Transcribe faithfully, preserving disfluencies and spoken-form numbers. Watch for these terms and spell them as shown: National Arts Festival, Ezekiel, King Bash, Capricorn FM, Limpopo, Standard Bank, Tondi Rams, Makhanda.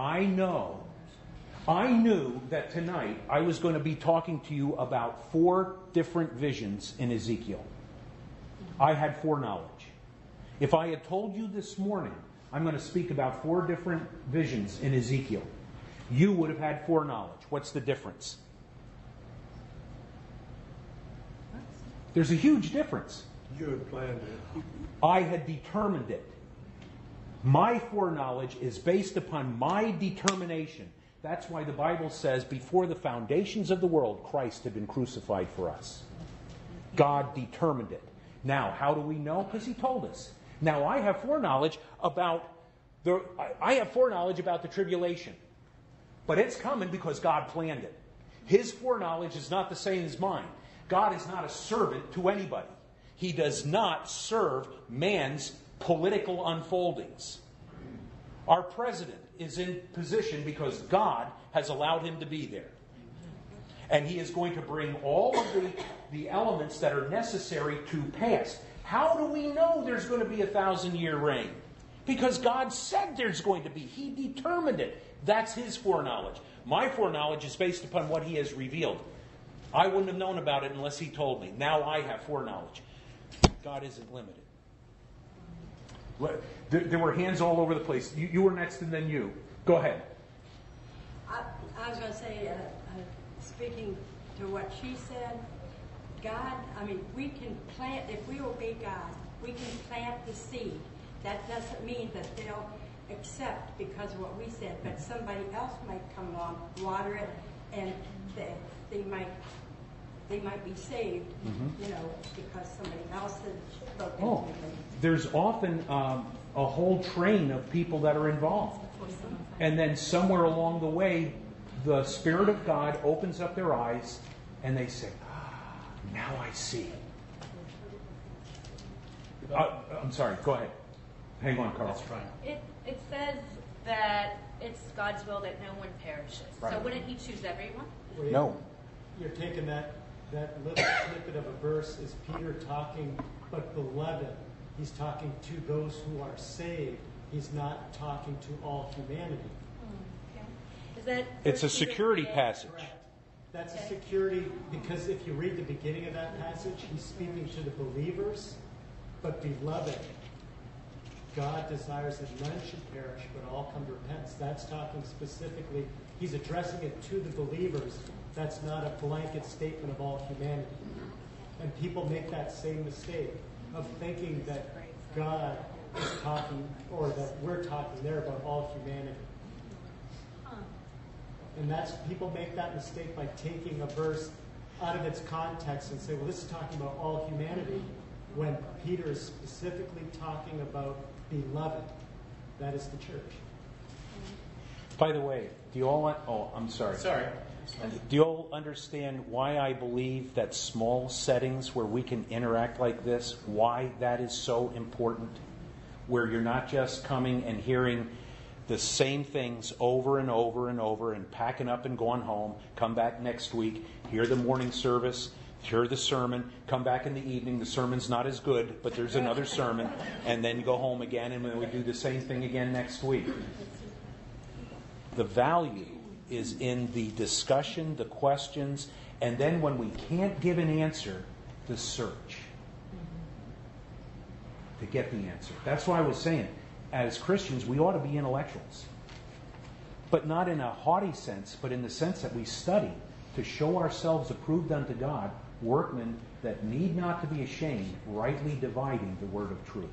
I know, I knew that tonight I was going to be talking to you about four different visions in Ezekiel. I had foreknowledge. If I had told you this morning, I'm going to speak about four different visions in Ezekiel, you would have had foreknowledge. What's the difference? There's a huge difference. You had planned it. I had determined it. My foreknowledge is based upon my determination. That's why the Bible says before the foundations of the world, Christ had been crucified for us. God determined it. Now, how do we know? Because He told us. Now, I have foreknowledge about the I have foreknowledge about the tribulation. But it's coming because God planned it. His foreknowledge is not the same as mine. God is not a servant to anybody. He does not serve man's political unfoldings. Our president is in position because God has allowed him to be there. And he is going to bring all of the, the elements that are necessary to pass. How do we know there's going to be a thousand-year reign? Because God said there's going to be. He determined it. That's His foreknowledge. My foreknowledge is based upon what He has revealed. I wouldn't have known about it unless He told me. Now I have foreknowledge. God isn't limited. There, there were hands all over the place. You, you were next and then you. Go ahead. I, I was going to say, uh, uh, speaking to what she said, God, I mean, we can plant, if we obey God, we can plant the seed. That doesn't mean that they'll accept because of what we said, but somebody else might come along, water it, and they, they might they might be saved, mm-hmm. you know, because somebody else has spoken oh, to them. There's often um, a whole train of people that are involved. And then somewhere along the way, the Spirit of God opens up their eyes, and they say, ah, now I see. Uh, I'm sorry, go ahead. Hang on, Carl. That's right. It, it says that it's God's will that no one perishes. Right. So wouldn't He choose everyone? Well, no. You're taking that, that little snippet of a verse is Peter talking, but beloved, he's talking to those who are saved. He's not talking to all humanity. Mm, okay. Is that it's a security passage. Correct. That's okay. A security, because if you read the beginning of that passage, he's speaking to the believers, but beloved, God desires that none should perish, but all come to repentance. That's talking specifically. He's addressing it to the believers. That's not a blanket statement of all humanity. And people make that same mistake of thinking that God is talking, or that we're talking there about all humanity. And that's, people make that mistake by taking a verse out of its context and say, well, this is talking about all humanity, when Peter is specifically talking about beloved. That is the church. By the way, do you all... Oh, I'm sorry. Sorry. Do you all understand why I believe that small settings where we can interact like this, why that is so important? Where you're not just coming and hearing the same things over and over and over and packing up and going home, come back next week, hear the morning service, hear the sermon, come back in the evening, the sermon's not as good, but there's another sermon, and then go home again, and then we do the same thing again next week. The value is in the discussion, the questions, and then when we can't give an answer, the search to get the answer. That's why I was saying, as Christians, we ought to be intellectuals, but not in a haughty sense, but in the sense that we study to show ourselves approved unto God, workmen that need not to be ashamed, rightly dividing the word of truth.